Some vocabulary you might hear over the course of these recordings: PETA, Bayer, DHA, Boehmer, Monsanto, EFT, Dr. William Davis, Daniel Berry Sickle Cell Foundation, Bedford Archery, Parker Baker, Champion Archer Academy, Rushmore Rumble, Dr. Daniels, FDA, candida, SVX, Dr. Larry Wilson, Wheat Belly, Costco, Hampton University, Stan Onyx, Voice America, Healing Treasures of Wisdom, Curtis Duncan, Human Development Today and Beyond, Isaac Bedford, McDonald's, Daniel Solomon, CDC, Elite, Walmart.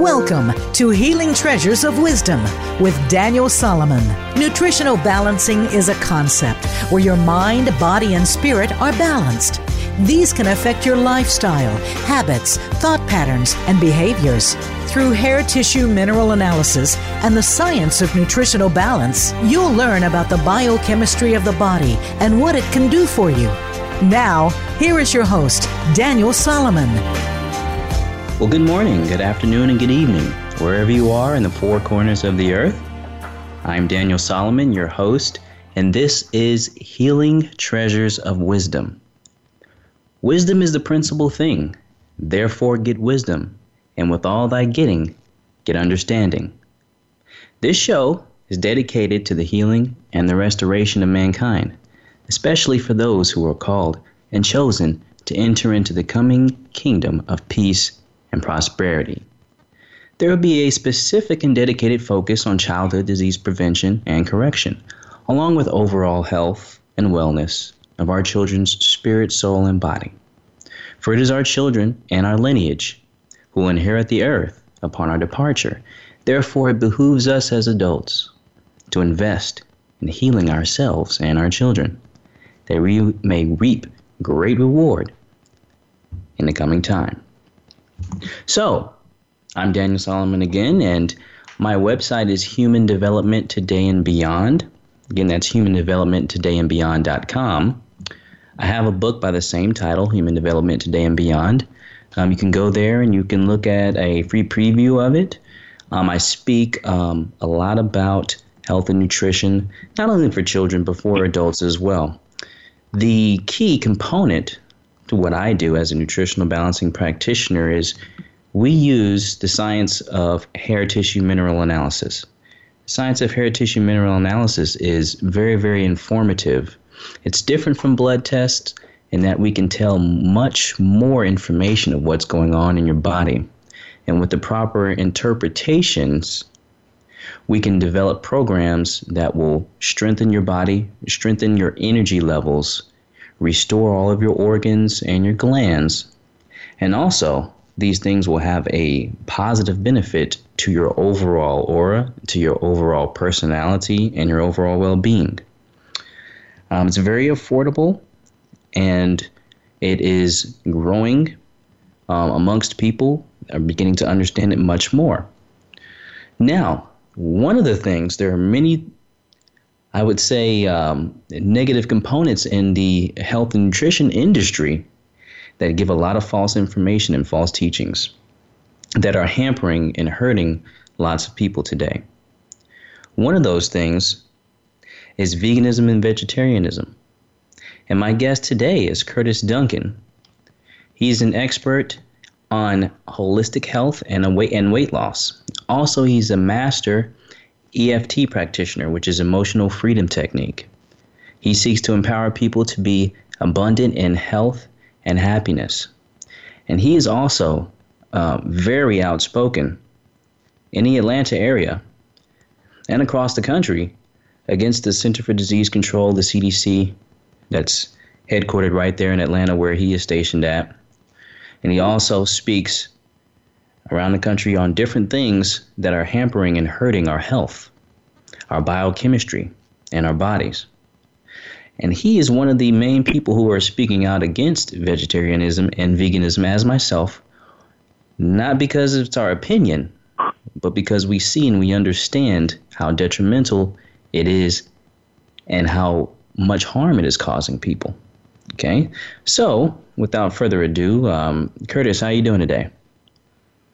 Welcome to Healing Treasures of Wisdom with Daniel Solomon. Nutritional balancing is a concept where your mind, body, and spirit are balanced. These can affect your lifestyle, habits, thought patterns, and behaviors. Through hair tissue mineral analysis and the science of nutritional balance, you'll learn about the biochemistry of the body and what it can do for you. Now, here is your host, Daniel Solomon. Well, good morning, good afternoon, and good evening, wherever you are in the four corners of the earth. I'm Daniel Solomon, your host, and this is Healing Treasures of Wisdom. Wisdom is the principal thing, therefore get wisdom, and with all thy getting, get understanding. This show is dedicated to the healing and the restoration of mankind, especially for those who are called and chosen to enter into the coming kingdom of peace and prosperity. There will be a specific and dedicated focus on childhood disease prevention and correction, along with overall health and wellness of our children's spirit, soul, and body. For it is our children and our lineage who will inherit the earth upon our departure. Therefore, it behooves us as adults to invest in healing ourselves and our children, that we may reap great reward in the coming time. So, I'm Daniel Solomon again, and my website is Human Development Today and Beyond. Again, that's humandevelopmenttodayandbeyond.com. I have a book by the same title, Human Development Today and Beyond. You can go there and you can look at a free preview of it. I speak a lot about health and nutrition, not only for children, but for adults as well. The key component to what I do as a nutritional balancing practitioner is we use the science of hair tissue mineral analysis. The science of hair tissue mineral analysis is very, very informative. It's different from blood tests in that we can tell much more information of what's going on in your body. And with the proper interpretations, we can develop programs that will strengthen your body, strengthen your energy levels, restore all of your organs and your glands. And also, these things will have a positive benefit to your overall aura, to your overall personality, and your overall well-being. It's very affordable, and it is growing amongst people that are beginning to understand it much more. Now, one of the things, there are many, I would say, negative components in the health and nutrition industry that give a lot of false information and false teachings that are hampering and hurting lots of people today. One of those things is veganism and vegetarianism. And my guest today is Curtis Duncan. He's an expert on holistic health and weight loss. Also, he's a master EFT practitioner, which is emotional freedom technique. He seeks to empower people to be abundant in health and happiness. And he is also very outspoken in the Atlanta area and across the country against the Center for Disease Control, the CDC, that's headquartered right there in Atlanta where he is stationed at. And he also speaks around the country on different things that are hampering and hurting our health, our biochemistry, and our bodies. And he is one of the main people who are speaking out against vegetarianism and veganism, as myself, not because it's our opinion, but because we see and we understand how detrimental it is and how much harm it is causing people. Okay? So, without further ado, Curtis, how are you doing today?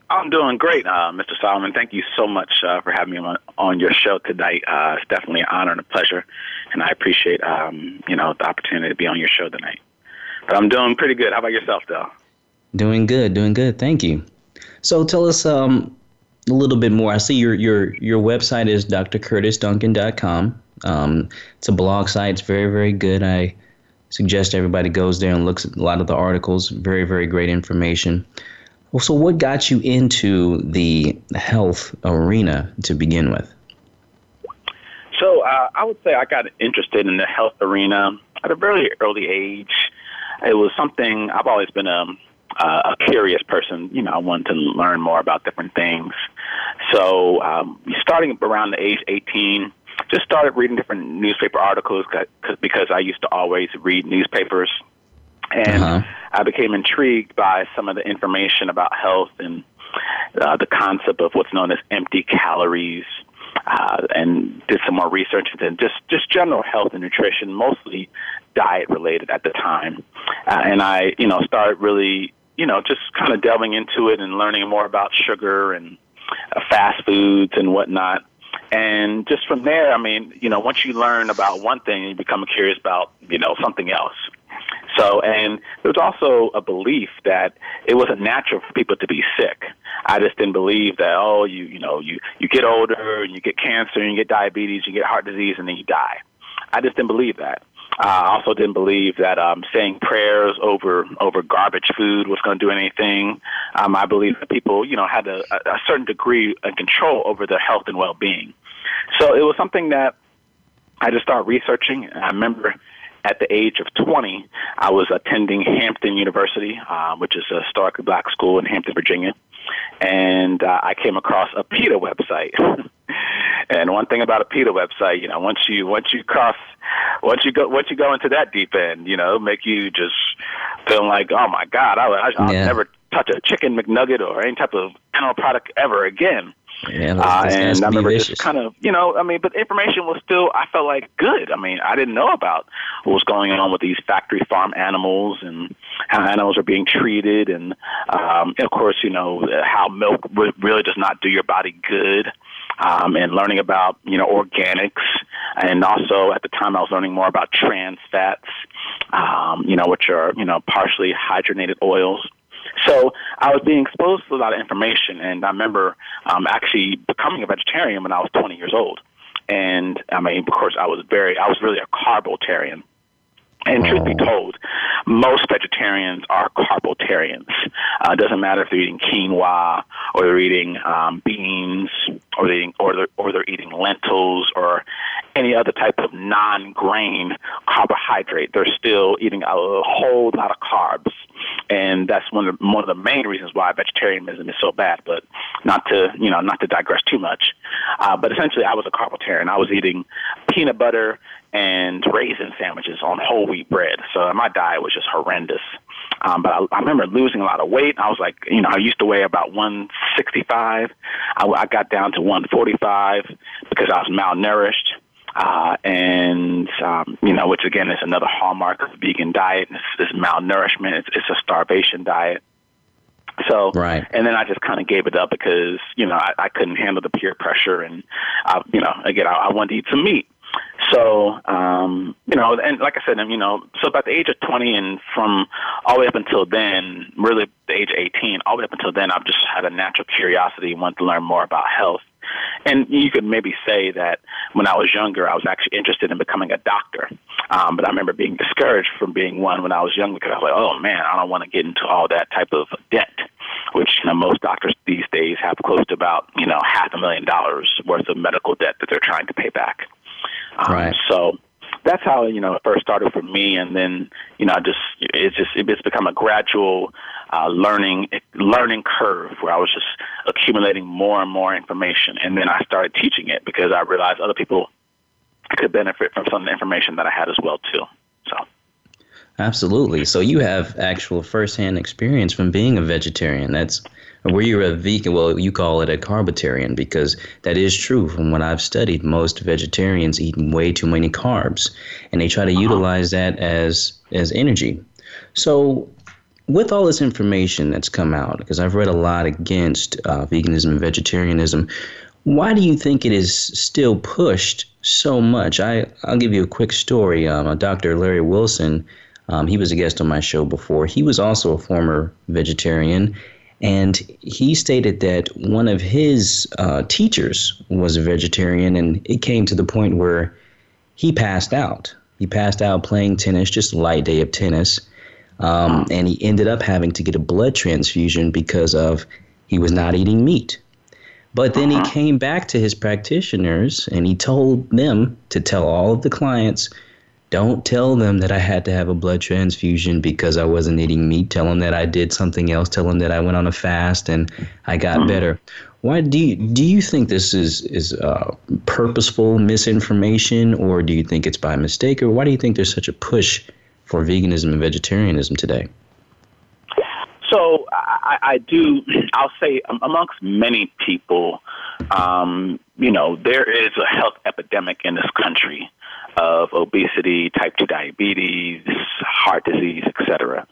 I'm doing great, Mr. Solomon. Thank you so much for having me on your show tonight. It's definitely an honor and a pleasure, and I appreciate the opportunity to be on your show tonight. But I'm doing pretty good. How about yourself, though? Doing good. Thank you. So tell us a little bit more. I see your website is drcurtisduncan.com. It's a blog site. It's very, very good. I suggest everybody goes there and looks at a lot of the articles. Very, very great information. Well, so what got you into the health arena to begin with? So I would say I got interested in the health arena at a very early age. It was something I've always been a curious person. You know, I wanted to learn more about different things. So starting around the age 18, just started reading different newspaper articles because I used to always read newspapers. And I became intrigued by some of the information about health and the concept of what's known as empty calories, and did some more research into just general health and nutrition, mostly diet-related at the time. And I, you know, started really, you know, just kind of delving into it and learning more about sugar and fast foods and whatnot. And just from there, I mean, you know, once you learn about one thing, you become curious about, you know, something else. So, and there was also a belief that it wasn't natural for people to be sick. I just didn't believe that, oh, you get older and you get cancer and you get diabetes, you get heart disease, and then you die. I just didn't believe that. I also didn't believe that saying prayers over garbage food was going to do anything. I believe that people, you know, had a certain degree of control over their health and well-being. So it was something that I just started researching. I remember at the age of 20, I was attending Hampton University, which is a historically black school in Hampton, Virginia, and I came across a PETA website. And one thing about a PETA website, you know, once you go into that deep end, you know, make you just feel like, oh my God, I'll never touch a chicken McNugget or any type of animal product ever again. Yeah, and I remember just kind of, you know, I mean, but information was still, I felt like, good. I mean, I didn't know about what was going on with these factory farm animals and how animals are being treated. And of course, you know, how milk really does not do your body good. And learning about, you know, organics. And also at the time I was learning more about trans fats, you know, which are, you know, partially hydrogenated oils. So I was being exposed to a lot of information, and I remember actually becoming a vegetarian when I was 20 years old. And I mean, of course, I was really a carbotarian. And truth be told, most vegetarians are carbotarians. It doesn't matter if they're eating quinoa or they're eating beans or they're eating lentils or any other type of non-grain carbohydrate. They're still eating a whole lot of carbs, and that's one of the main reasons why vegetarianism is so bad. But not to digress too much. But essentially, I was a carbotarian. I was eating peanut butter and raisin sandwiches on whole wheat bread. So my diet was just horrendous. But I remember losing a lot of weight. I was like, you know, I used to weigh about 165. I got down to 145 because I was malnourished. You know, which again is another hallmark of the vegan diet. It's malnourishment. It's a starvation diet. So, right. And then I just kind of gave it up because, you know, I couldn't handle the peer pressure. And, you know, again, I wanted to eat some meat. So, you know, and like I said, you know, so about the age of 20 and from all the way up until then, really the age of 18, all the way up until then, I've just had a natural curiosity and wanted to learn more about health. And you could maybe say that when I was younger, I was actually interested in becoming a doctor. But I remember being discouraged from being one when I was young because I was like, oh, man, I don't want to get into all that type of debt, which, you know, most doctors these days have close to about, you know, $500,000 worth of medical debt that they're trying to pay back. Right. So that's how, you know, it first started for me. And then, you know, it's become a gradual learning curve where I was just accumulating more and more information. And then I started teaching it because I realized other people could benefit from some of the information that I had as well, too. So. Absolutely. So you have actual firsthand experience from being a vegetarian. That's where you're a vegan. Well, you call it a carbitarian because that is true. From what I've studied, most vegetarians eat way too many carbs, and they try to utilize that as energy. So with all this information that's come out, because I've read a lot against veganism and vegetarianism, why do you think it is still pushed so much? I'll give you a quick story. Dr. Larry Wilson, he was a guest on my show before. He was also a former vegetarian, and he stated that one of his teachers was a vegetarian, and it came to the point where he passed out. He passed out playing tennis, just a light day of tennis, and he ended up having to get a blood transfusion because of he was not eating meat. But then he came back to his practitioners, and he told them to tell all of the clients, Don't tell them that I had to have a blood transfusion because I wasn't eating meat. Tell them that I did something else. Tell them that I went on a fast and I got better. Why do you think this is purposeful misinformation, or do you think it's by mistake, or why do you think there's such a push for veganism and vegetarianism today? So I'll say amongst many people, there is a health epidemic in this country of obesity, type 2 diabetes, heart disease, etc.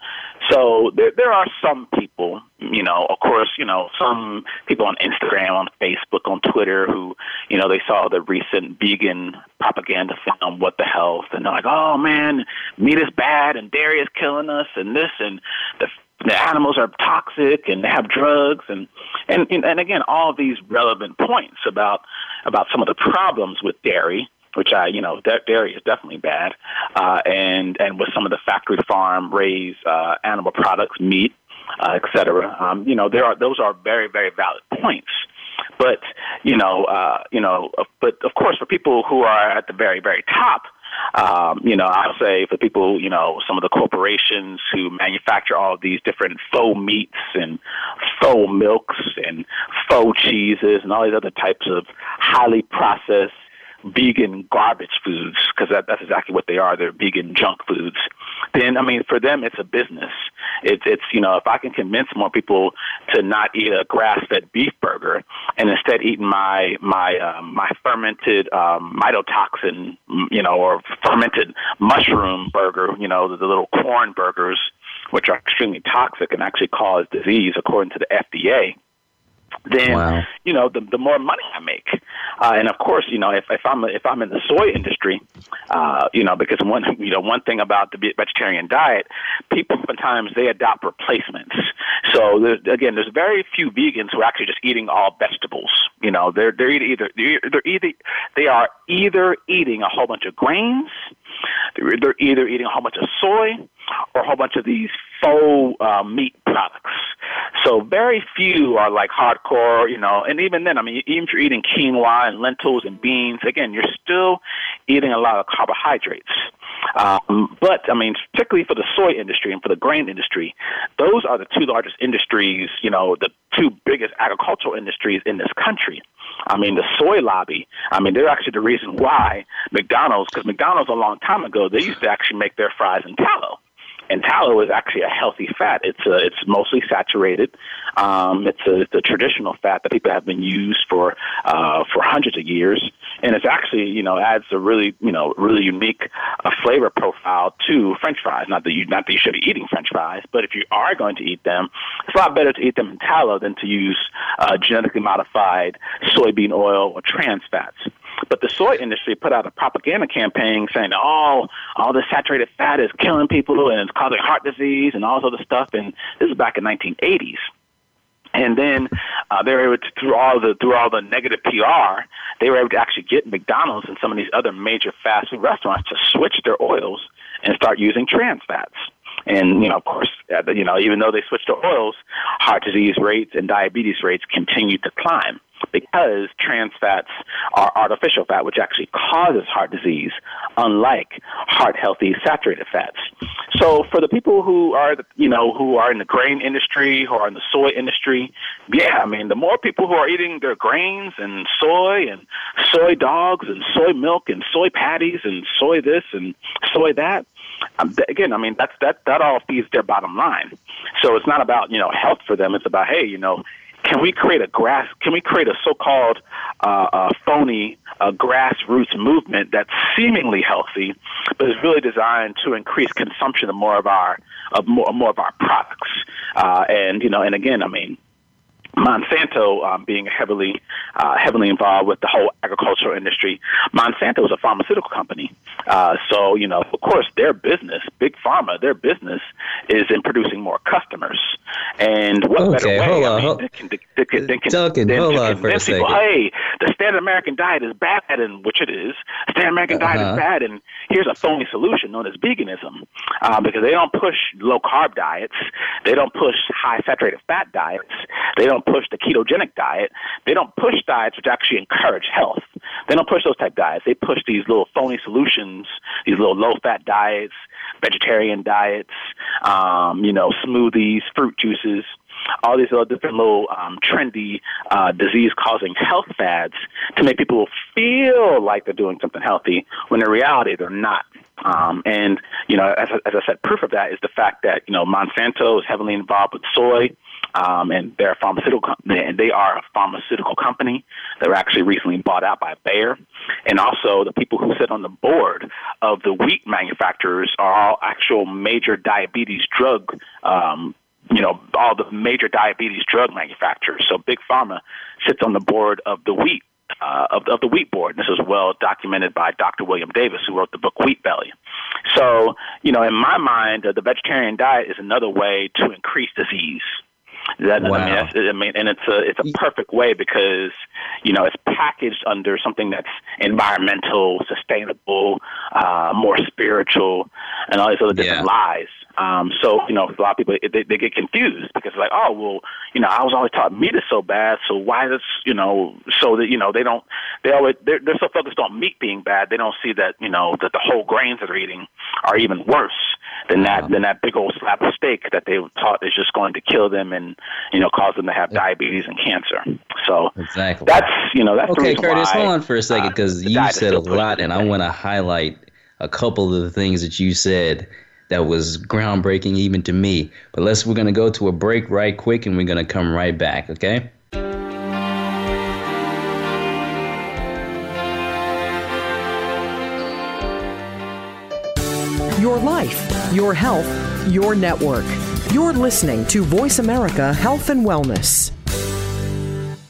So there are some people, of course, some people on Instagram, on Facebook, on Twitter who, they saw the recent vegan propaganda film, What the Health, and they're like, oh, man, meat is bad and dairy is killing us and this and the animals are toxic and they have drugs and again, all these relevant points about some of the problems with dairy, which dairy is definitely bad, and with some of the factory farm raised animal products, meat, et cetera. Those are very, very valid points. But, but of course, for people who are at the very, very top, I'll say for people, some of the corporations who manufacture all these different faux meats and faux milks and faux cheeses and all these other types of highly processed vegan garbage foods, because that's exactly what they are. They're vegan junk foods. Then, for them, it's a business. It's if I can convince more people to not eat a grass-fed beef burger and instead eat my fermented mycotoxin, or fermented mushroom burger, the little corn burgers, which are extremely toxic and actually cause disease, according to the FDA. Then, wow. The more money I make. And of course, if I'm in the soy industry, because one thing about the vegetarian diet, people sometimes they adopt replacements. So there's very few vegans who are actually just eating all vegetables. They are either eating a whole bunch of grains, they're either eating a whole bunch of soy, or a whole bunch of these faux meat products. So very few are like hardcore, and even then, even if you're eating quinoa and lentils and beans, again, you're still eating a lot of carbohydrates. But, particularly for the soy industry and for the grain industry, those are the two largest industries, the two biggest agricultural industries in this country. The soy lobby, they're actually the reason why McDonald's a long time ago, they used to actually make their fries in tallow. And tallow is actually a healthy fat. It's mostly saturated. It's a traditional fat that people have been used for hundreds of years, and it's actually adds a really unique flavor profile to French fries. Not that you should be eating French fries, but if you are going to eat them, it's a lot better to eat them in tallow than to use genetically modified soybean oil or trans fats. But the soy industry put out a propaganda campaign saying, oh, all this saturated fat is killing people and it's causing heart disease and all this other stuff. And this is back in 1980s. And then they were able to, through all the negative PR, they were able to actually get McDonald's and some of these other major fast food restaurants to switch their oils and start using trans fats. And, of course, even though they switched to oils, heart disease rates and diabetes rates continued to climb, because trans fats are artificial fat, which actually causes heart disease, unlike heart-healthy saturated fats. So for the people who are, who are in the grain industry, who are in the soy industry, the more people who are eating their grains and soy dogs and soy milk and soy patties and soy this and soy that, that all feeds their bottom line. So it's not about, health for them. It's about, hey, can we create a so-called phony grassroots movement that's seemingly healthy, but is really designed to increase consumption of more of our products? Monsanto, being heavily involved with the whole agricultural industry. Monsanto is a pharmaceutical company. Of course, their business, Big Pharma, their business is in producing more customers. And what better way than to convince people, hey, the standard American diet is bad, and which it is. The standard American diet is bad, and here's a phony solution known as veganism, because they don't push low-carb diets. They don't push high-saturated fat diets. They don't push the ketogenic diet. They don't push diets which actually encourage health. They don't push those type diets. They push these little phony solutions, these little low-fat diets, vegetarian diets, smoothies, fruit juices, all these little different little trendy disease-causing health fads to make people feel like they're doing something healthy when in reality they're not. As I said, proof of that is the fact that, Monsanto is heavily involved with soy, and they are a pharmaceutical company. They were actually recently bought out by Bayer. And also the people who sit on the board of the wheat manufacturers are all actual major diabetes drug all the major diabetes drug manufacturers. So Big Pharma sits on the board of the wheat, of the wheat board. This is well documented by Dr. William Davis, who wrote the book Wheat Belly. So, in my mind, the vegetarian diet is another way to increase disease. And it's a perfect way because, it's packaged under something that's environmental, sustainable, more spiritual, and all these other different lies. So a lot of people, they get confused because they're like, oh, well, I was always taught meat is so bad. So why is, they're so focused on meat being bad. They don't see that, that the whole grains that they're eating are even worse than that big old slab of steak that they were taught is just going to kill them and, cause them to have diabetes and cancer. So exactly. That's okay, Curtis, hold on for a second, because you said a lot and I want to highlight a couple of the things that you said that was groundbreaking even to me. But we're going to go to a break right quick, and we're going to come right back, okay? Your life, your health, your network. You're listening to Voice America Health and Wellness.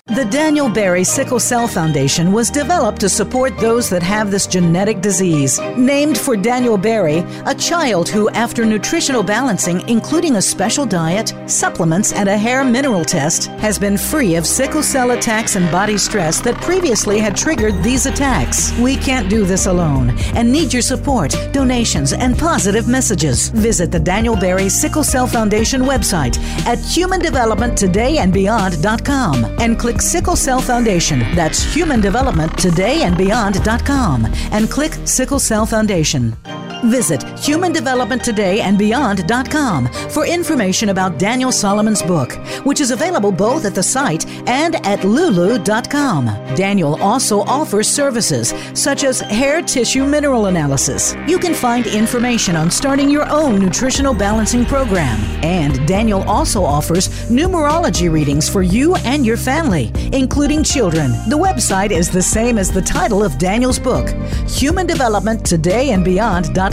The Daniel Berry Sickle Cell Foundation was developed to support those that have this genetic disease. Named for Daniel Berry, a child who, after nutritional balancing, including a special diet, supplements, and a hair mineral test, has been free of sickle cell attacks and body stress that previously had triggered these attacks. We can't do this alone and need your support, donations, and positive messages. Visit the Daniel Berry Sickle Cell Foundation website at humandevelopmenttodayandbeyond.com and click Sickle Cell Foundation. That's humandevelopmenttodayandbeyond.com and click Sickle Cell Foundation. Visit humandevelopmenttodayandbeyond.com for information about Daniel Solomon's book, which is available both at the site and at lulu.com. Daniel also offers services such as hair tissue mineral analysis. You can find information on starting your own nutritional balancing program. And Daniel also offers numerology readings for you and your family, including children. The website is the same as the title of Daniel's book, Human Development Today and Beyond.com.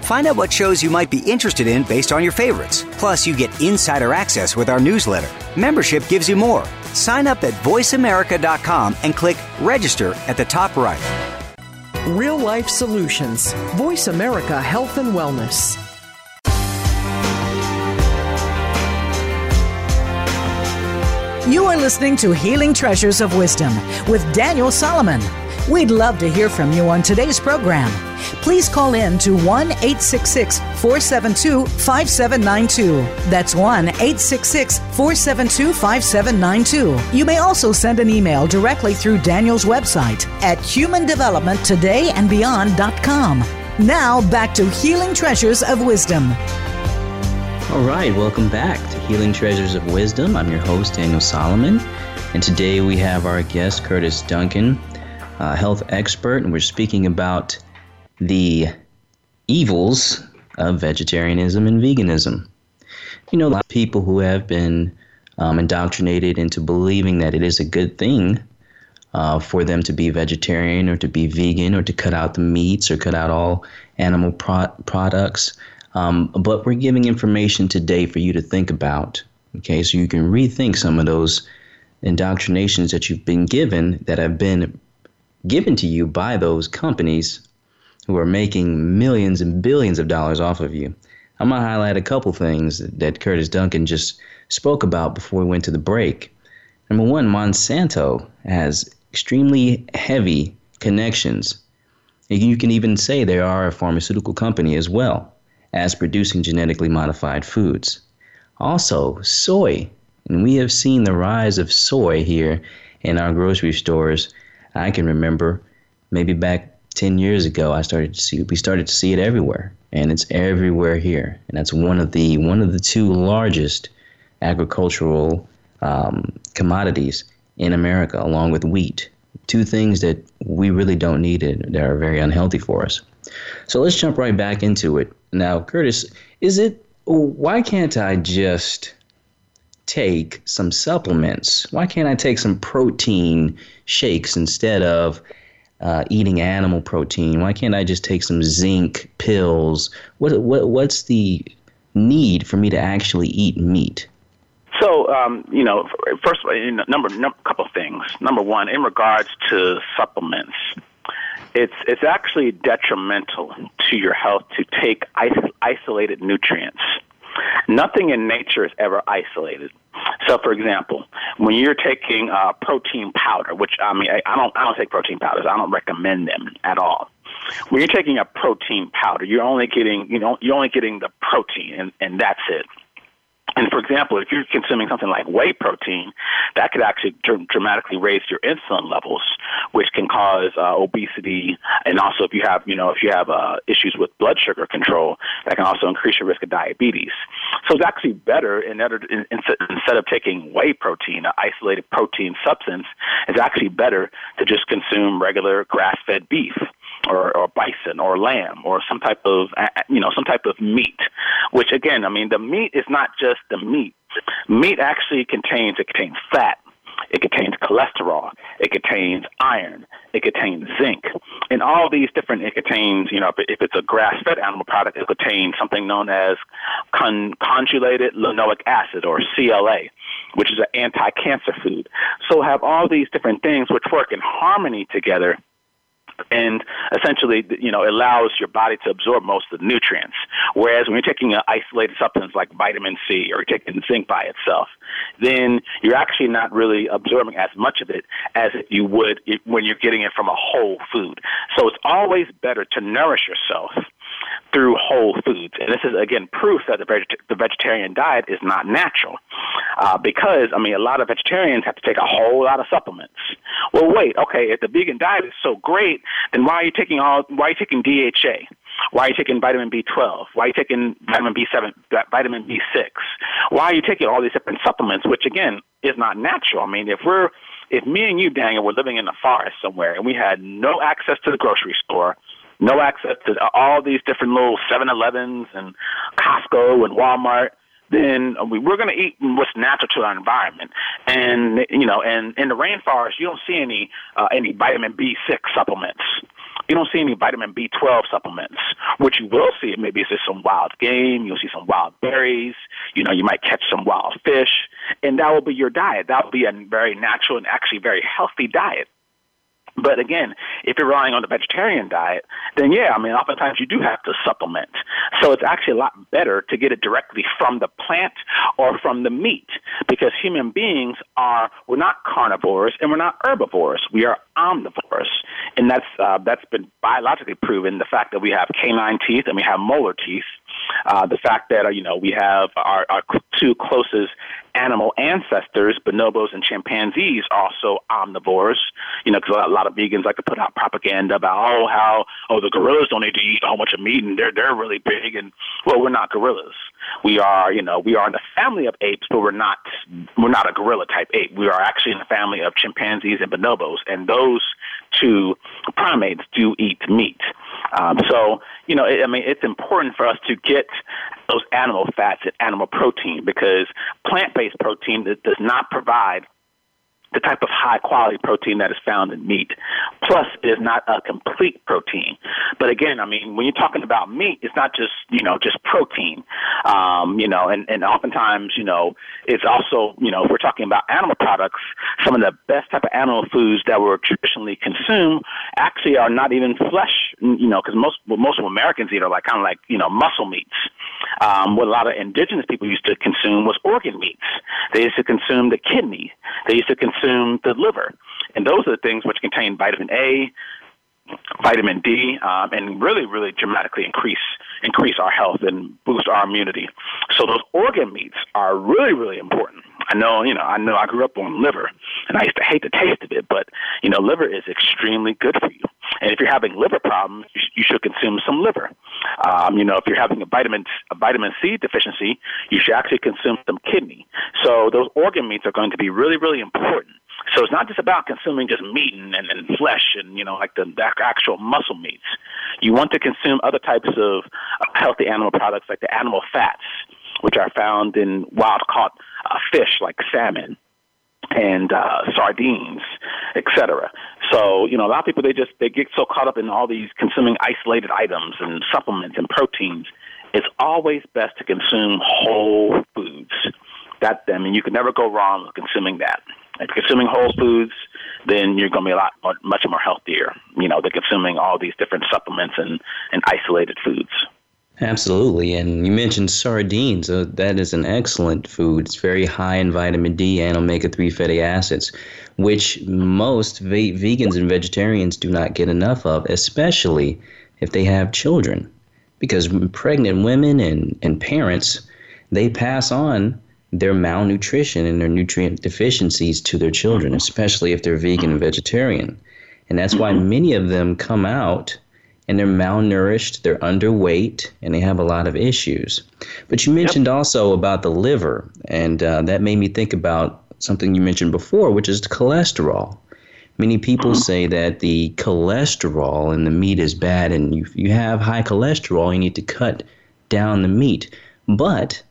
Find out what shows you might be interested in based on your favorites. Plus, you get insider access with our newsletter. Membership gives you more. Sign up at voiceamerica.com and click register at the top right. Real Life Solutions. Voice America Health and Wellness. You are listening to Healing Treasures of Wisdom with Daniel Solomon. We'd love to hear from you on today's program. Please call in to 1-866-472-5792. That's 1-866-472-5792. You may also send an email directly through Daniel's website at humandevelopmenttodayandbeyond.com. Now back to Healing Treasures of Wisdom. All right, welcome back to Healing Treasures of Wisdom. I'm your host, Daniel Solomon, and today we have our guest, Curtis Duncan, a health expert, and we're speaking about the evils of vegetarianism and veganism. A lot of people who have been indoctrinated into believing that it is a good thing for them to be vegetarian or to be vegan or to cut out the meats or cut out all animal products. But we're giving information today for you to think about, okay? So you can rethink some of those indoctrinations that you've been given, that have been given to you by those companies who are making millions and billions of dollars off of you. I'm going to highlight a couple things that Curtis Duncan just spoke about before we went to the break. Number one, Monsanto has extremely heavy connections. You can even say they are a pharmaceutical company as well as producing genetically modified foods. Also, soy. And we have seen the rise of soy here in our grocery stores. I can remember maybe back 10 years ago, we started to see it everywhere, and it's everywhere here. And that's one of the two largest agricultural commodities in America, along with wheat. Two things that we really don't need and that are very unhealthy for us. So let's jump right back into it. Now, Curtis, why can't I just take some supplements? Why can't I take some protein shakes instead of eating animal protein? Why can't I just take some zinc pills? What's the need for me to actually eat meat? So, first of all, couple of things. Number one, in regards to supplements, it's actually detrimental to your health to take isolated nutrients. Nothing in nature is ever isolated. So, for example, when you're taking protein powder, which I don't take protein powders. I don't recommend them at all. When you're taking a protein powder, you're only getting the protein, and that's it. And, for example, if you're consuming something like whey protein, that could actually dramatically raise your insulin levels, which can cause obesity. And also if you have issues with blood sugar control, that can also increase your risk of diabetes. So it's actually better, instead of taking whey protein, an isolated protein substance, it's actually better to just consume regular grass-fed beef. Or bison or lamb or some type of meat, which again, the meat is not just the meat. Meat actually contains fat, it contains cholesterol, it contains iron, it contains zinc, and all these different. It contains, if it's a grass-fed animal product, it contains something known as conjugated linoleic acid or CLA, which is an anti-cancer food. So have all these different things which work in harmony together. And essentially, allows your body to absorb most of the nutrients. Whereas when you're taking an isolated substance like vitamin C or you're taking zinc by itself, then you're actually not really absorbing as much of it as you would when you're getting it from a whole food. So it's always better to nourish yourself through whole foods. And this is, again, proof that the vegetarian diet is not natural because, a lot of vegetarians have to take a whole lot of supplements. Well, wait, okay, if the vegan diet is so great, then why are you taking DHA? Why are you taking vitamin B12? Why are you taking vitamin B7, vitamin B6? Why are you taking all these different supplements, which, again, is not natural? If me and you, Daniel, were living in a forest somewhere and we had no access to the grocery store, no access to all these different little 7-Elevens and Costco and Walmart, then we're going to eat what's natural to our environment. And, and in the rainforest, you don't see any vitamin B6 supplements. You don't see any vitamin B12 supplements. What you will see, maybe it's just some wild game. You'll see some wild berries. You might catch some wild fish. And that will be your diet. That will be a very natural and actually very healthy diet. But again, if you're relying on the vegetarian diet, then oftentimes you do have to supplement. So it's actually a lot better to get it directly from the plant or from the meat, because human beings we're not carnivores and we're not herbivores. We are omnivores, and that's been biologically proven. The fact that we have canine teeth and we have molar teeth, the fact that we have our two closest animal ancestors, bonobos and chimpanzees, also omnivores. Because a lot of vegans like to put out propaganda about the gorillas don't need to eat a whole bunch of meat and they're really big, and well, we're not gorillas. We are we are in the family of apes, but we're not a gorilla type ape. We are actually in the family of chimpanzees and bonobos, and those two primates do eat meat. It's important for us to get those animal fats and animal protein, because plant-based protein does not provide the type of high-quality protein that is found in meat. Plus, it is not a complete protein. But again, I mean, when you're talking about meat, it's not just, you know, just protein. And oftentimes, you know, it's also, you know, if we're talking about animal products, some of the best type of animal foods that were traditionally consumed actually are not even flesh, you know, because most of Americans eat are like kind of like, you know, muscle meats. What a lot of indigenous people used to consume was organ meats. They used to consume the kidney. They used to consume the liver. And those are the things which contain vitamin A, vitamin D, and really, really dramatically increase our health and boost our immunity. So those organ meats are really, really important. I know I grew up on liver, and I used to hate the taste of it, but, you know, liver is extremely good for you. And if you're having liver problems, you should consume some liver. If you're having a vitamin C deficiency, you should actually consume some kidney. So those organ meats are going to be really, really important. So it's not just about consuming just meat and flesh and, you know, like the actual muscle meats. You want to consume other types of healthy animal products like the animal fats, which are found in wild-caught fish like salmon and sardines, et cetera. So, you know, a lot of people, they get so caught up in all these consuming isolated items and supplements and proteins. It's always best to consume whole foods. You can never go wrong with consuming that. If you're consuming whole foods, then you're going to be much more healthier, you know, than consuming all these different supplements and isolated foods. Absolutely. And you mentioned sardines. That is an excellent food. It's very high in vitamin D and omega-3 fatty acids, which most vegans and vegetarians do not get enough of, especially if they have children. Because pregnant women and parents, they pass on their malnutrition and their nutrient deficiencies to their children, especially if they're vegan and vegetarian. And that's why many of them come out and they're malnourished, they're underweight, and they have a lot of issues. But you mentioned also about the liver, and that made me think about something you mentioned before, which is cholesterol. Many people say that the cholesterol in the meat is bad, and if you have high cholesterol, you need to cut down the meat. But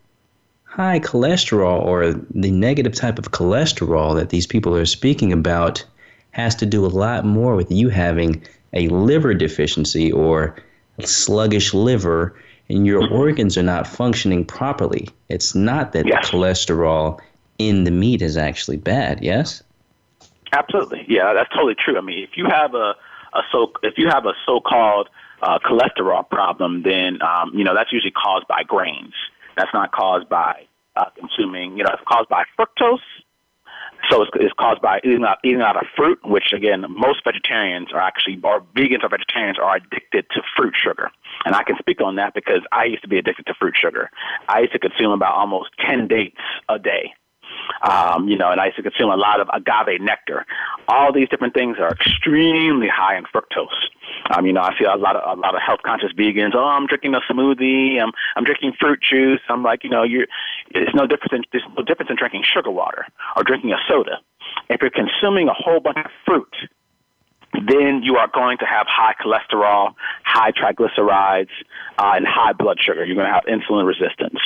high cholesterol, or the negative type of cholesterol that these people are speaking about, has to do a lot more with you having a liver deficiency or sluggish liver, and your organs are not functioning properly. It's not that the cholesterol in the meat is actually bad, yes? Absolutely. Yeah, that's totally true. I mean, if you have a so-called cholesterol problem, then that's usually caused by grains. That's not caused by consuming. You know, it's caused by fructose. So it's caused by eating out of fruit, which, again, most vegetarians or vegans or vegetarians are addicted to fruit sugar. And I can speak on that because I used to be addicted to fruit sugar. I used to consume about almost 10 dates a day. And I used to consume a lot of agave nectar. All these different things are extremely high in fructose. I see a lot of health conscious vegans. Oh, I'm drinking a smoothie. I'm drinking fruit juice. I'm like, you know, there's no difference in drinking sugar water or drinking a soda. If you're consuming a whole bunch of fruit, then you are going to have high cholesterol, high triglycerides, and high blood sugar. You're going to have insulin resistance,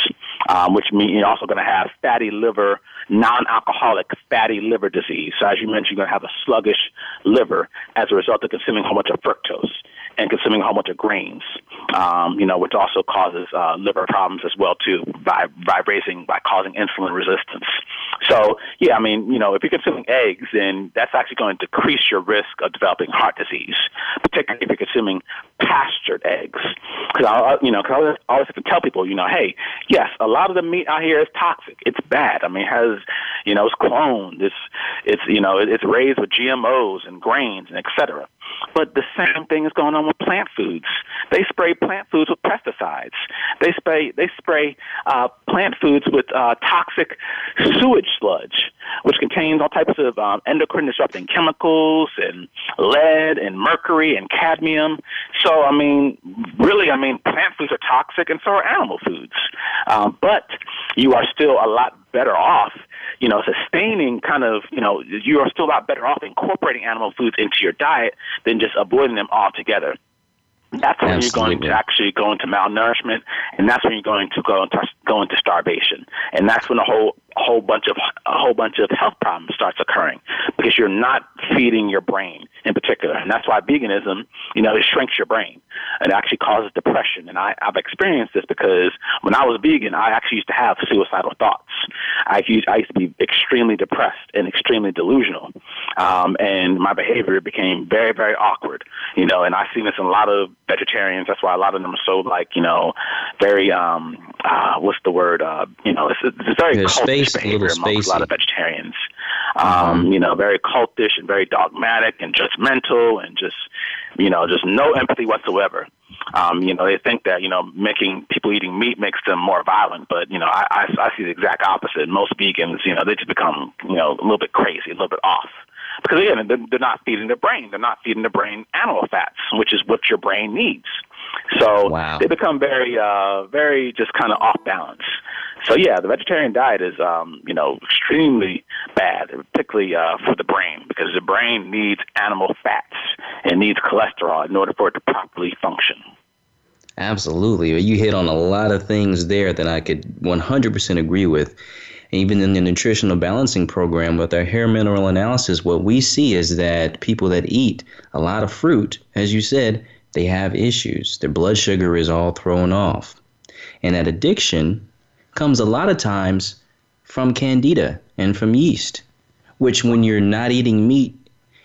which means you're also going to have fatty liver, non-alcoholic fatty liver disease. So as you mentioned, you're going to have a sluggish liver as a result of consuming a whole bunch of fructose and consuming a whole bunch of grains, which also causes liver problems as well, too, by causing insulin resistance. So, yeah, I mean, you know, if you're consuming eggs, then that's actually going to decrease your risk of developing heart disease, particularly if you're consuming pastured eggs. Because I always have to tell people, you know, hey, yes, a lot of the meat out here is toxic. It's bad. I mean, it has, you know, it's cloned. It's raised with GMOs and grains and et cetera. But the same thing is going on with plant foods. They spray plant foods with pesticides. They spray plant foods with toxic sewage sludge, which contains all types of endocrine-disrupting chemicals and lead and mercury and cadmium. So, plant foods are toxic, and so are animal foods. But you are still a lot better off, you know, sustaining kind of, you know, you are still a lot better off incorporating animal foods into your diet than just avoiding them altogether. That's when you're going to actually go into malnourishment, and that's when you're going to go into starvation. And that's when the whole a whole bunch of health problems starts occurring because you're not feeding your brain in particular. And that's why veganism, it shrinks your brain and actually causes depression. And I've experienced this because when I was vegan, I actually used to have suicidal thoughts. I used to be extremely depressed and extremely delusional. And my behavior became very, very awkward, and I've seen this in a lot of vegetarians. That's why a lot of them are so very, it's very cultish behavior amongst a lot of vegetarians. Very cultish and very dogmatic and judgmental and just no empathy whatsoever. They think that, making people eating meat makes them more violent, but, I see the exact opposite. Most vegans, they just become, a little bit crazy, a little bit off. Because, again, they're not feeding their brain. They're not feeding the brain animal fats, which is what your brain needs. So They become very, very just kind of off balance. So, yeah, the vegetarian diet is, extremely bad, particularly for the brain, because the brain needs animal fats and needs cholesterol in order for it to properly function. Absolutely. You hit on a lot of things there that I could 100% agree with. Even in the nutritional balancing program with our hair mineral analysis, what we see is that people that eat a lot of fruit, as you said, they have issues. Their blood sugar is all thrown off. And that addiction comes a lot of times from candida and from yeast, which when you're not eating meat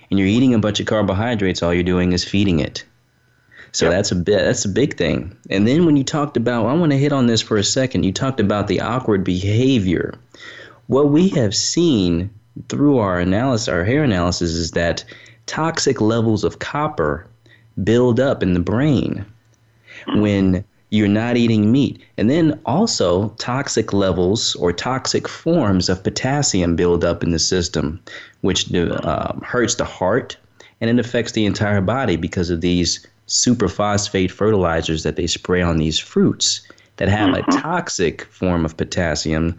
and you're eating a bunch of carbohydrates, all you're doing is feeding it. So yep. That's a big thing. And then when you talked about, I want to hit on this for a second, you talked about the awkward behavior. What we have seen through our hair analysis is that toxic levels of copper build up in the brain when you're not eating meat. And then also toxic levels or toxic forms of potassium build up in the system, which hurts the heart, and it affects the entire body because of these superphosphate fertilizers that they spray on these fruits that have a toxic form of potassium,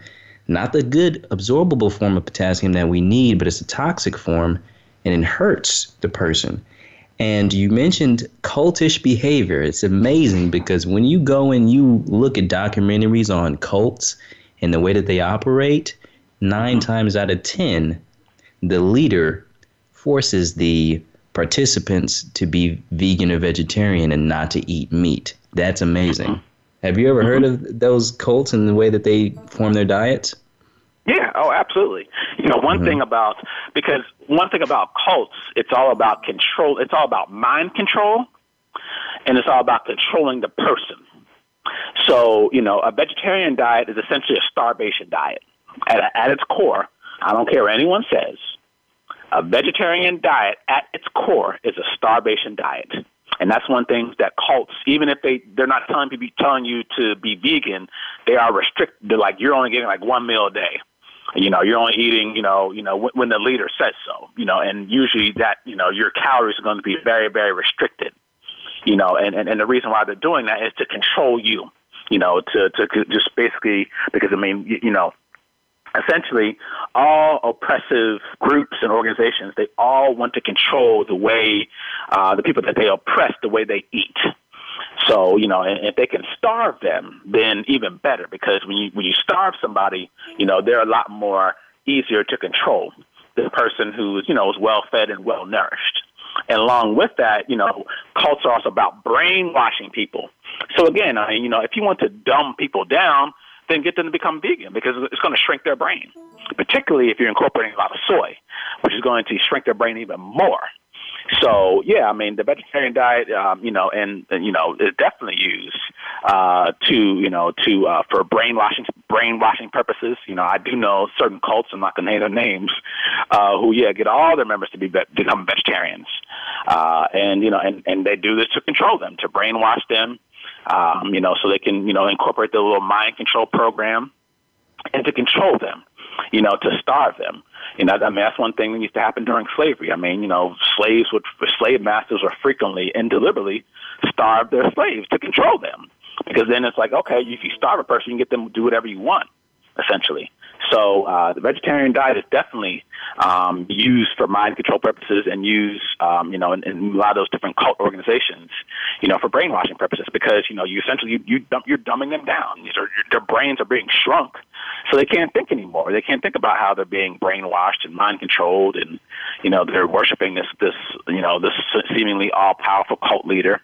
not the good absorbable form of potassium that we need, but it's a toxic form, and it hurts the person. And you mentioned cultish behavior. It's amazing because when you go and you look at documentaries on cults and the way that they operate, 9 times out of 10, the leader forces the participants to be vegan or vegetarian and not to eat meat. That's amazing. Have you ever heard of those cults and the way that they form their diets? Yeah, oh, absolutely. One thing about cults, it's all about control. It's all about mind control, and it's all about controlling the person. So, a vegetarian diet is essentially a starvation diet. At its core, I don't care what anyone says, a vegetarian diet at its core is a starvation diet. And that's one thing that cults, even if they're not telling you to be vegan, they are restricted. They're like, you're only getting like one meal a day. You're only eating, when the leader says so, and usually that, your calories are going to be very, very restricted, and the reason why they're doing that is to control you, to just basically, because essentially, all oppressive groups and organizations, they all want to control the way the people that they oppress, the way they eat. So, and if they can starve them, then even better, because when you starve somebody, they're a lot more easier to control than a person who's, is well-fed and well-nourished. And along with that, cults are also about brainwashing people. So, again, if you want to dumb people down, then get them to become vegan because it's going to shrink their brain, particularly if you're incorporating a lot of soy, which is going to shrink their brain even more. So, yeah, the vegetarian diet, is definitely used for brainwashing purposes. I do know certain cults, I'm not going to name their names, who get all their members to become vegetarians. And they do this to control them, to brainwash them. So they can, incorporate their little mind control program and to control them, to starve them. That's one thing that used to happen during slavery. Slaves would, slave masters would frequently and deliberately starve their slaves to control them. Because then it's like, okay, if you starve a person, you can get them to do whatever you want, essentially. So the vegetarian diet is definitely used for mind control purposes and used, in a lot of those different cult organizations, for brainwashing purposes because, you're dumbing them down. Their brains are being shrunk, so they can't think anymore. They can't think about how they're being brainwashed and mind controlled, and they're worshiping this seemingly all powerful cult leader.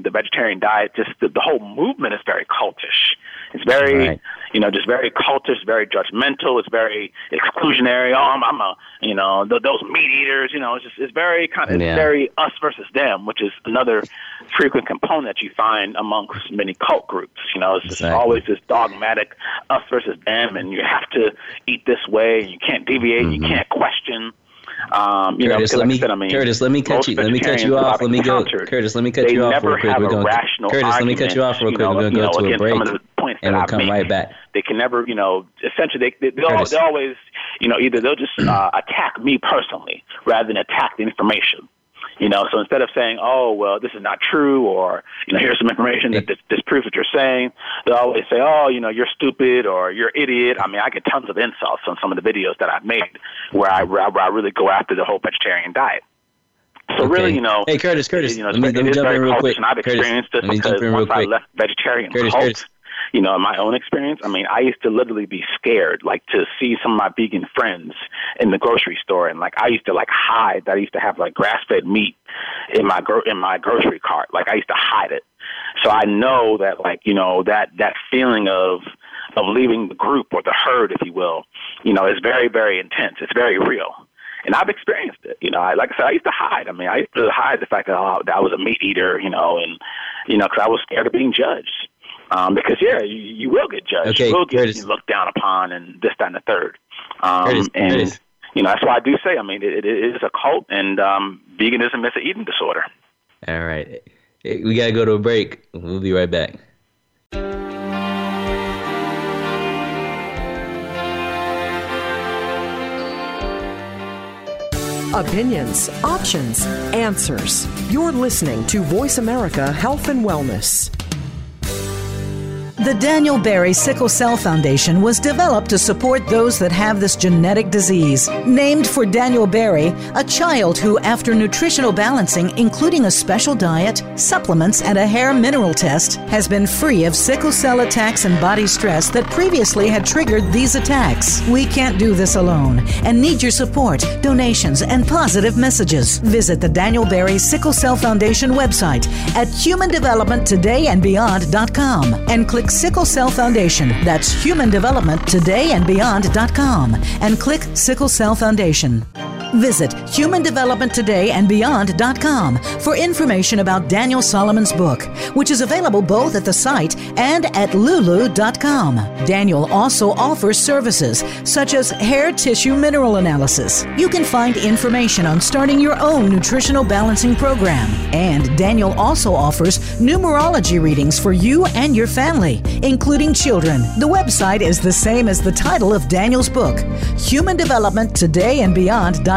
The vegetarian diet, just the whole movement is very cultish. It's very, right. Just very cultish, very judgmental. It's very exclusionary. Those meat eaters, it's very kind of, very us versus them, which is another frequent component you find amongst many cult groups. It's always this dogmatic us versus them, and you have to eat this way, and you can't deviate, mm-hmm. you can't question. Curtis, let me cut you. Let me cut you off. Let me go. Curtis, let me cut you off real quick. Curtis, let me cut you off real quick. We're going to go to a break, and we'll come right back. They can never, essentially, they'll always, either they'll just attack me personally rather than attack the information. So instead of saying, oh, well, this is not true, or, here's some information that disproves what you're saying, they'll always say, oh, you're stupid or you're idiot. I mean, I get tons of insults on some of the videos that I've made where I really go after the whole vegetarian diet. So okay. Really, Hey, Curtis, let me jump in real quick. And I've experienced this because once I left vegetarian cult, in my own experience, I used to literally be scared, to see some of my vegan friends in the grocery store, and I used to hide. I used to have grass-fed meat in my grocery cart. I used to hide it. So I know that that feeling of leaving the group or the herd, if you will, is very, very intense. It's very real. And I've experienced it, I used to hide. I used to hide the fact that I was a meat eater, because I was scared of being judged. Because, you will get judged. Okay, you will get looked down upon and this, that, and the third. Curtis. That's why I do say, it is a cult, and veganism is an eating disorder. All right. We got to go to a break. We'll be right back. Opinions, options, answers. You're listening to Voice America Health and Wellness. The Daniel Berry Sickle Cell Foundation was developed to support those that have this genetic disease. Named for Daniel Berry, a child who, after nutritional balancing, including a special diet, supplements, and a hair mineral test, has been free of sickle cell attacks and body stress that previously had triggered these attacks. We can't do this alone and need your support, donations, and positive messages. Visit the Daniel Berry Sickle Cell Foundation website at humandevelopmenttodayandbeyond.com and click Sickle Cell Foundation. That's humandevelopmenttodayandbeyond.com and click Sickle Cell Foundation. Visit humandevelopmenttodayandbeyond.com for information about Daniel Solomon's book, which is available both at the site and at lulu.com. Daniel also offers services such as hair tissue mineral analysis. You can find information on starting your own nutritional balancing program. And Daniel also offers numerology readings for you and your family, including children. The website is the same as the title of Daniel's book, Human Development Today and Beyond.com.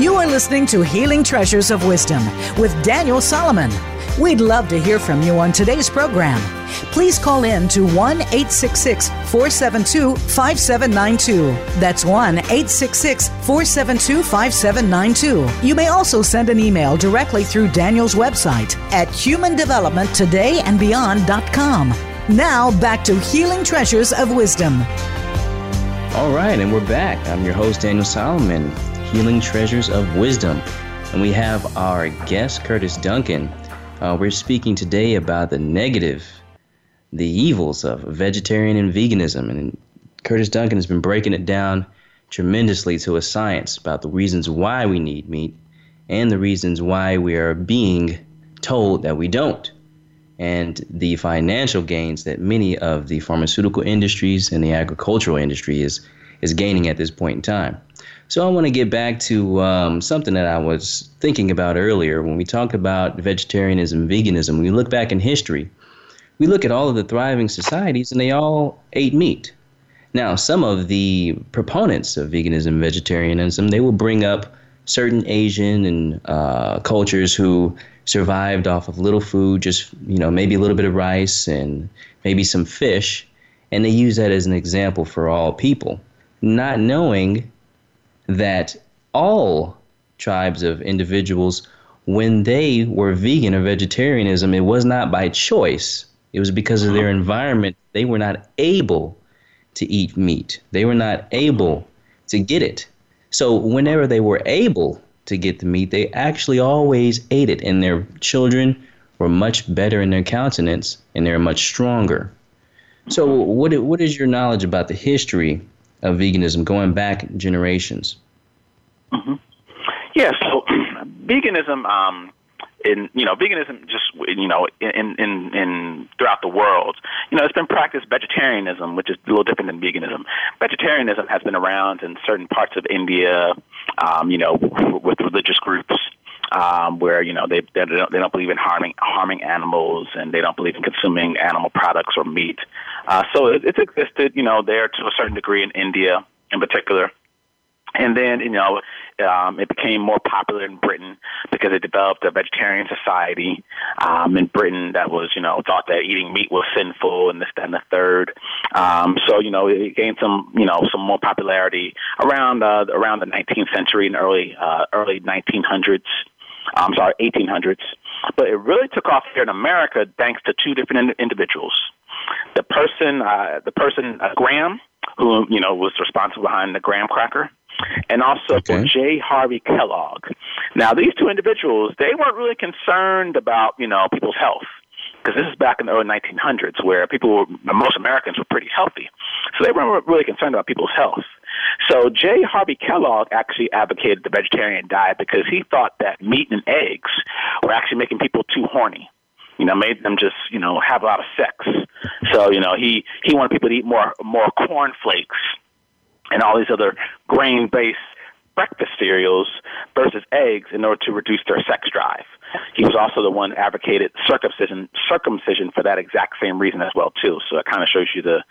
You are listening to Healing Treasures of Wisdom with Daniel Solomon. We'd love to hear from you on today's program. Please call in to 1-866-472-5792. That's 1-866-472-5792. You may also send an email directly through Daniel's website at humandevelopmenttodayandbeyond.com. Now back to Healing Treasures of Wisdom. All right, and we're back. I'm your host, Daniel Solomon, Healing Treasures of Wisdom. And we have our guest, Curtis Duncan. We're speaking today about the evils of vegetarian and veganism. And Curtis Duncan has been breaking it down tremendously to a science about the reasons why we need meat and the reasons why we are being told that we don't, and the financial gains that many of the pharmaceutical industries and the agricultural industry is gaining at this point in time. So I want to get back to something that I was thinking about earlier. When we talk about vegetarianism, veganism, we look back in history, we look at all of the thriving societies, and they all ate meat. Now, some of the proponents of veganism, vegetarianism, they will bring up certain Asian and cultures who survived off of little food, just, you know, maybe a little bit of rice and maybe some fish, and they use that as an example for all people, not knowing that all tribes of individuals, when they were vegan or vegetarianism, it was not by choice. It was because of their environment. They were not able to eat meat. They were not able to get it. So whenever they were able to get the meat, they actually always ate it, and their children were much better in their countenance, and they're much stronger. So what is your knowledge about the history of veganism going back generations? Mm-hmm. Yeah, so veganism, veganism just, in throughout the world, it's been practiced. Vegetarianism, which is a little different than veganism. Vegetarianism has been around in certain parts of India, with religious groups, where, they don't believe in harming animals, and they don't believe in consuming animal products or meat. So it's existed, there to a certain degree in India in particular. And then, it became more popular in Britain because they developed a vegetarian society in Britain that was, thought that eating meat was sinful and this, that, and the third. So it gained some more popularity around the 19th century and early 1900s. I'm sorry, 1800s. But it really took off here in America thanks to two different individuals. The person Graham, who was responsible behind the graham cracker, and also for J. Harvey Kellogg. Now, these two individuals, they weren't really concerned about people's health, because this is back in the early 1900s, where most Americans were pretty healthy, so they weren't really concerned about people's health. So J. Harvey Kellogg actually advocated the vegetarian diet because he thought that meat and eggs were actually making people too horny. Made them just, have a lot of sex. So, he wanted people to eat more cornflakes and all these other grain-based breakfast cereals versus eggs in order to reduce their sex drive. He was also the one who advocated circumcision for that exact same reason as well, too. So it kind of shows you the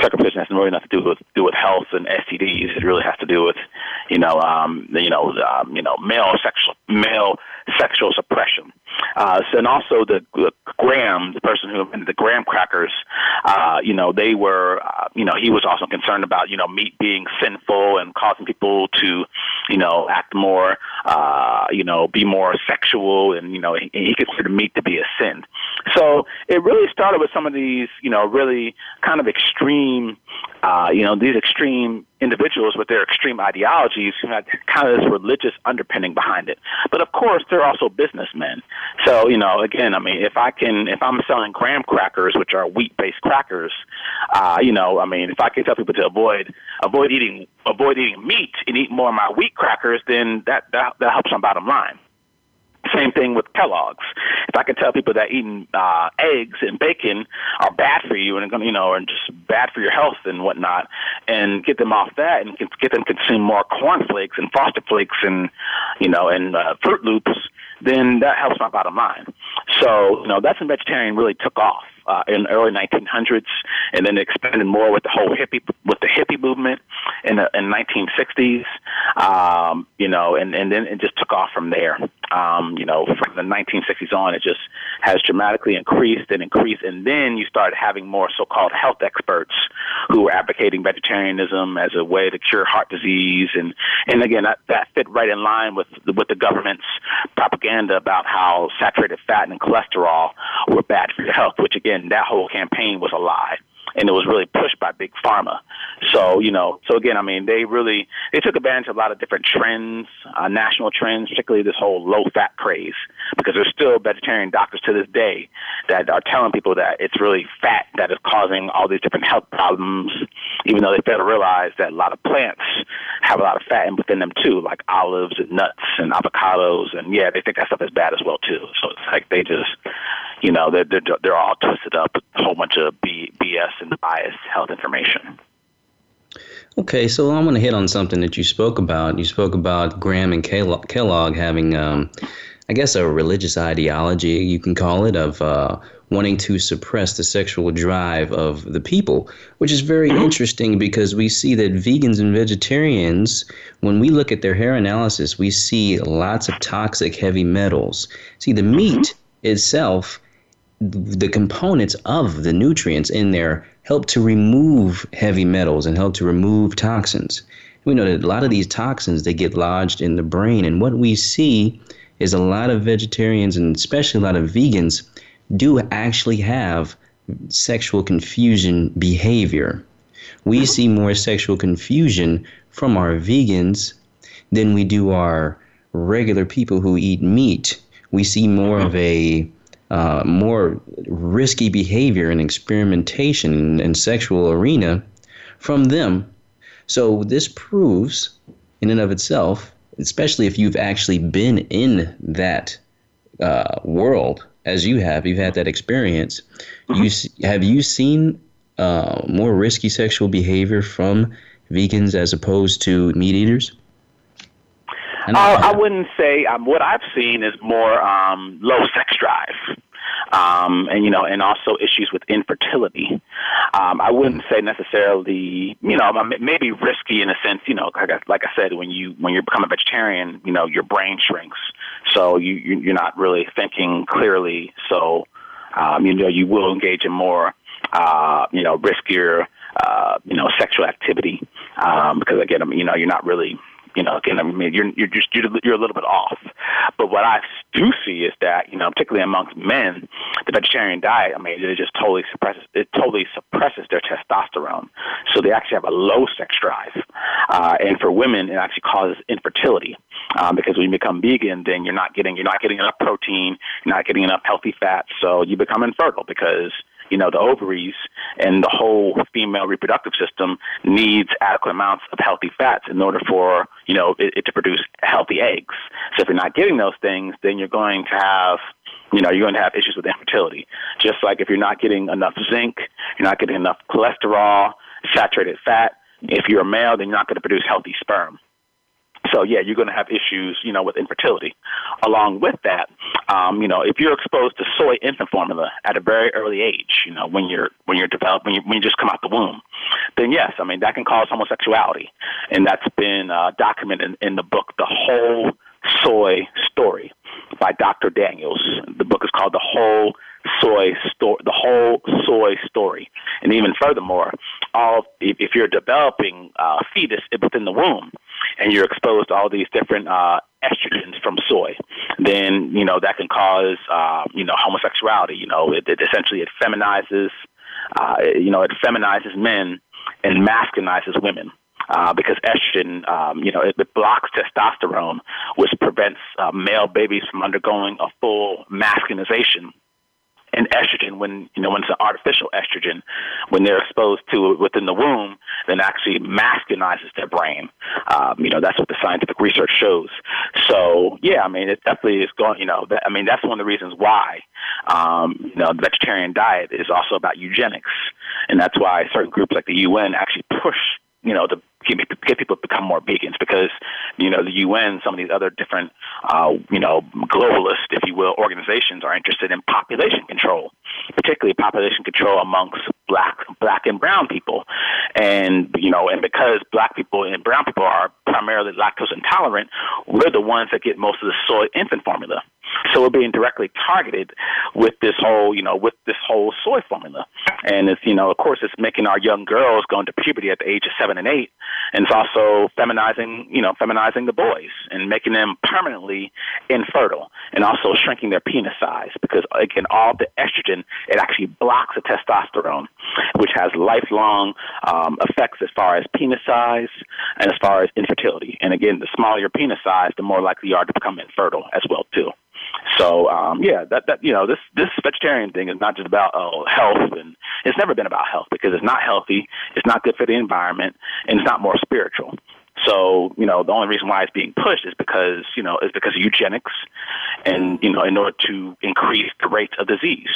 circumcision has really nothing to do with health and STDs. It really has to do with, male sexual suppression. And also the Graham, the person who invented the graham crackers, they were, he was also concerned about, meat being sinful and causing people to, act more, be more sexual, and, he considered meat to be a sin. So it really started with some of these, really kind of extreme, these extreme individuals with their extreme ideologies who had kind of this religious underpinning behind it. But of course, they're also businessmen. So, if I'm selling graham crackers, which are wheat-based crackers, if I can tell people to avoid eating meat and eat more of my wheat crackers, then that helps on bottom line. Same thing with Kellogg's. If I can tell people that eating eggs and bacon are bad for you and and just bad for your health and whatnot, and get them off that and get them to consume more cornflakes and Frosted Flakes and Fruit Loops, then that helps my bottom line. So that's when vegetarian really took off. in the early 1900s, and then expanded more with the whole hippie movement in the 1960s. And then it just took off from there. From the 1960s on, it just has dramatically increased, and then you started having more so-called health experts who were advocating vegetarianism as a way to cure heart disease, and again that fit right in line with the government's propaganda about how saturated fat and cholesterol were bad for your health, which again, that whole campaign was a lie. And it was really pushed by Big Pharma. So they took advantage of a lot of different trends, national trends, particularly this whole low-fat craze, because there's still vegetarian doctors to this day that are telling people that it's really fat that is causing all these different health problems, even though they fail to realize that a lot of plants have a lot of fat within them too, like olives and nuts and avocados, and yeah, they think that stuff is bad as well too. So it's like they just, they're all twisted up with a whole bunch of BS and biased health information. Okay, so I want to hit on something that you spoke about. You spoke about Graham and Kellogg having, a religious ideology, you can call it, of wanting to suppress the sexual drive of the people, which is very interesting because we see that vegans and vegetarians, when we look at their hair analysis, we see lots of toxic heavy metals. See, the meat itself, the components of the nutrients in there help to remove heavy metals and help to remove toxins. We know that a lot of these toxins, they get lodged in the brain. And what we see is a lot of vegetarians and especially a lot of vegans do actually have sexual confusion behavior. We see more sexual confusion from our vegans than we do our regular people who eat meat. We see more of a more risky behavior and experimentation in sexual arena from them. So this proves in and of itself, especially if you've actually been in that world as you have, you've had that experience, have you seen more risky sexual behavior from vegans as opposed to meat eaters? I wouldn't say what I've seen is more low sex drive, and also issues with infertility. I wouldn't say necessarily, maybe risky in a sense. Like I said, when you become a vegetarian, your brain shrinks, so you're not really thinking clearly. So, you will engage in more, riskier, sexual activity because again, you're not really. You're a little bit off. But what I do see is that, particularly amongst men, the vegetarian diet, it just totally suppresses their testosterone. So they actually have a low sex drive. And for women, it actually causes infertility because when you become vegan, then you're not getting enough protein, you're not getting enough healthy fats, so you become infertile because the ovaries and the whole female reproductive system needs adequate amounts of healthy fats in order for, it to produce healthy eggs. So if you're not getting those things, then you're going to have, issues with infertility. Just like if you're not getting enough zinc, you're not getting enough cholesterol, saturated fat. If you're a male, then you're not going to produce healthy sperm. So, yeah, you're going to have issues, with infertility. Along with that, if you're exposed to soy infant formula at a very early age, when you just come out the womb, then yes, that can cause homosexuality. And that's been documented in the book, The Whole Soy Story by Dr. Daniels. The book is called The Whole Soy Story. And even furthermore, if you're developing a fetus within the womb, and you're exposed to all these different estrogens from soy, then, that can cause, homosexuality. It feminizes, men and masculinizes women because estrogen, it blocks testosterone, which prevents male babies from undergoing a full masculinization. And estrogen, when it's an artificial estrogen, when they're exposed to it within the womb, then actually masculinizes their brain. That's what the scientific research shows. So, yeah, it definitely is going, that's one of the reasons why, the vegetarian diet is also about eugenics. And that's why certain groups like the UN actually push, to get people to become more vegans because, the UN, some of these other different, globalist, if you will, organizations are interested in population control. particularly population control amongst black and brown people. And, you know, and because black people and brown people are primarily lactose intolerant, we're the ones that get most of the soy infant formula. So we're being directly targeted with this whole, you know, with this whole soy formula. And it's, you know, of course, it's making our young girls go into puberty at the age of 7 and 8. And it's also feminizing the boys and making them permanently infertile, and also shrinking their penis size, because again, all the estrogen, it actually blocks the testosterone, which has lifelong effects as far as penis size and as far as infertility. And again, the smaller your penis size, the more likely you are to become infertile as well too. So, this vegetarian thing is not just about health, and it's never been about health, because it's not healthy, it's not good for the environment, and it's not more spiritual. So, you know, the only reason why it's being pushed is because, you know, it's because of eugenics, and, you know, in order to increase the rate of disease.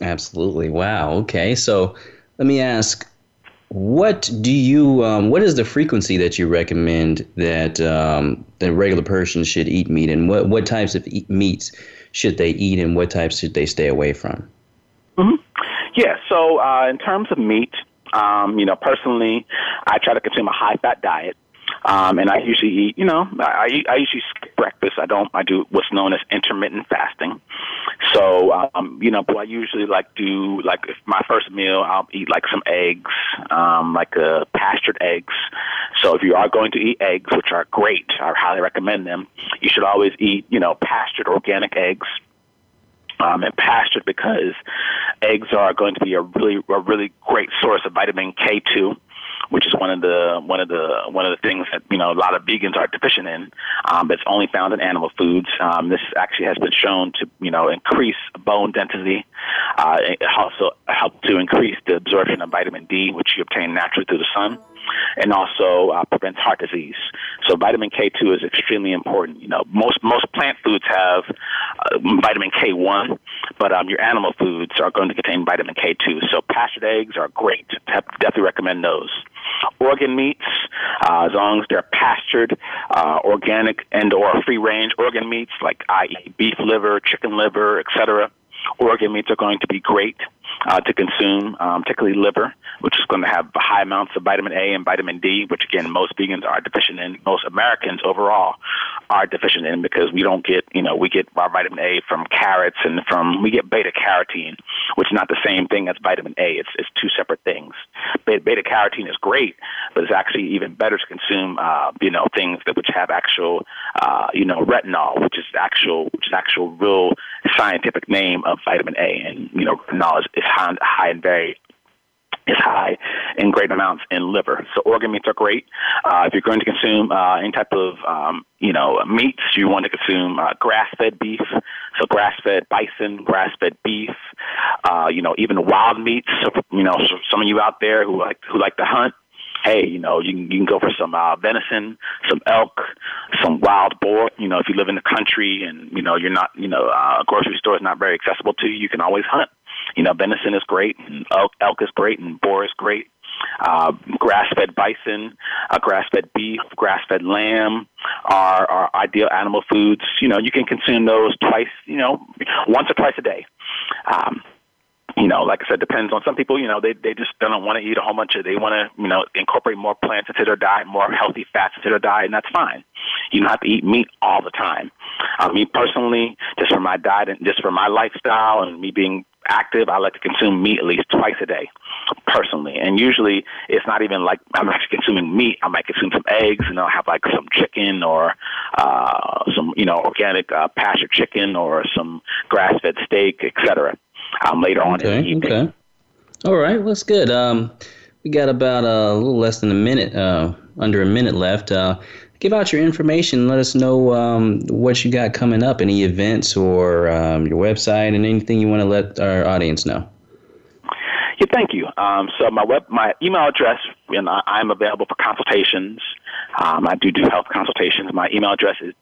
Absolutely. Wow. Okay. So let me ask, what is the frequency that you recommend that the regular person should eat meat, and what types of meats should they eat, and what types should they stay away from? Mm-hmm. Yeah, so in terms of meat, you know, personally, I try to consume a high-fat diet. And I usually eat, you know, I usually skip breakfast. I do what's known as intermittent fasting. So, you know, but I usually do if my first meal, I'll eat like some eggs, pastured eggs. So if you are going to eat eggs, which are great, I highly recommend them. You should always eat, you know, pastured organic eggs. And pastured, because eggs are going to be a really great source of vitamin K2. Which is one of the things that, you know, a lot of vegans are deficient in. But it's only found in animal foods. This actually has been shown to, you know, increase bone density. It also helps to increase the absorption of vitamin D, which you obtain naturally through the sun, and also prevents heart disease. So vitamin K2 is extremely important. You know, most plant foods have vitamin K1, but your animal foods are going to contain vitamin K2. So pastured eggs are great. Definitely recommend those. Organ meats, as long as they're pastured, organic, and or free-range organ meats, like I eat beef liver, chicken liver, etc. Organ meats are going to be great to consume, particularly liver, which is going to have high amounts of vitamin A and vitamin D, which, again, most vegans are deficient in. Most Americans overall are deficient in, because we don't get, you know, we get our vitamin A from carrots, and we get beta-carotene, which is not the same thing as vitamin A. It's two separate things. Beta-carotene is great, but it's actually even better to consume, you know, things that which have actual, you know, retinol, which is actual real scientific name of vitamin A. And, you know, retinol is high and very is high in great amounts in liver. So organ meats are great. If you're going to consume any type of you know, meats, you want to consume grass-fed beef, so grass-fed bison, grass-fed beef, you know, even wild meats. So, you know, some of you out there who like to hunt, hey, you know, you can go for some venison, some elk, some wild boar. You know, if you live in the country and, you know, you're not, you know, a grocery store is not very accessible to you, you can always hunt. You know, venison is great, and elk is great, and boar is great. Grass-fed bison, grass-fed beef, grass-fed lamb are ideal animal foods. You know, you can consume those once or twice a day. You know, like I said, depends on some people. You know, they just don't want to eat a whole bunch of. They want to, you know, incorporate more plants into their diet, more healthy fats into their diet, and that's fine. You don't have to eat meat all the time. Me personally, just for my diet and just for my lifestyle and me being active, I like to consume meat at least twice a day, personally. And usually, it's not even like I'm actually consuming meat. I might consume some eggs, and I'll have like some chicken or some, you know, organic pastured chicken or some grass-fed steak, etc. Later on in the evening. Okay. All right. Well, that's good. We got about a little less than a minute, under a minute left. Give out your information. Let us know what you got coming up, any events or your website, and anything you want to let our audience know. Yeah, thank you. So my email address, and I'm available for consultations. I do health consultations. My email address is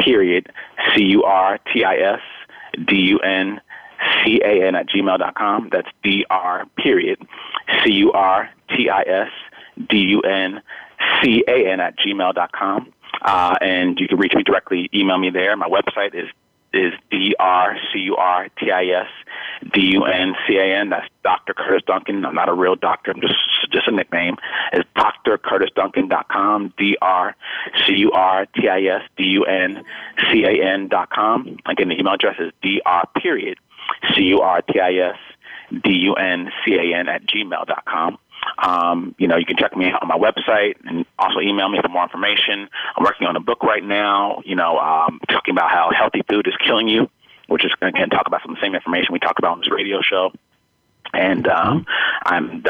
drcurtisduncan@gmail.com. That's drcurtisduncan@gmail.com. And you can reach me directly, email me there. My website is is DrCurtis Duncan. That's Dr. Curtis Duncan. I'm not a real doctor. I'm just a nickname. It's drcurtisduncan.com, DrCurtisDuncan.com. Again, the email address is drCurtisDuncan@gmail.com. You can check me out on my website and also email me for more information. I'm working on a book right now, talking about how healthy food is killing you, which is going to talk about some of the same information we talk about on this radio show. And I'm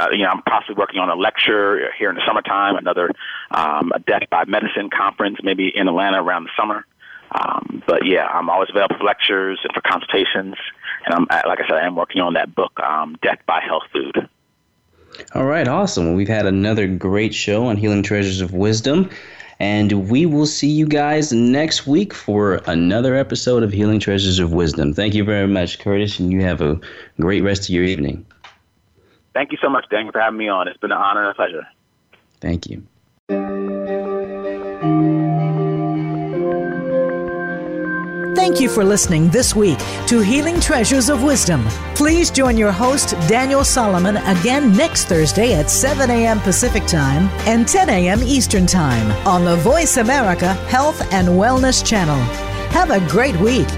possibly working on a lecture here in the summertime, another a Death by Medicine conference, maybe in Atlanta around the summer. I'm always available for lectures and for consultations. And I am working on that book, Death by Health Food. All right, awesome. We've had another great show on Healing Treasures of Wisdom, and we will see you guys next week for another episode of Healing Treasures of Wisdom. Thank you very much, Curtis, and you have a great rest of your evening. Thank you so much, Daniel, for having me on. It's been an honor and a pleasure. Thank you. Thank you for listening this week to Healing Treasures of Wisdom. Please join your host, Daniel Solomon, again next Thursday at 7 a.m. Pacific Time and 10 a.m. Eastern Time on the Voice America Health and Wellness Channel. Have a great week.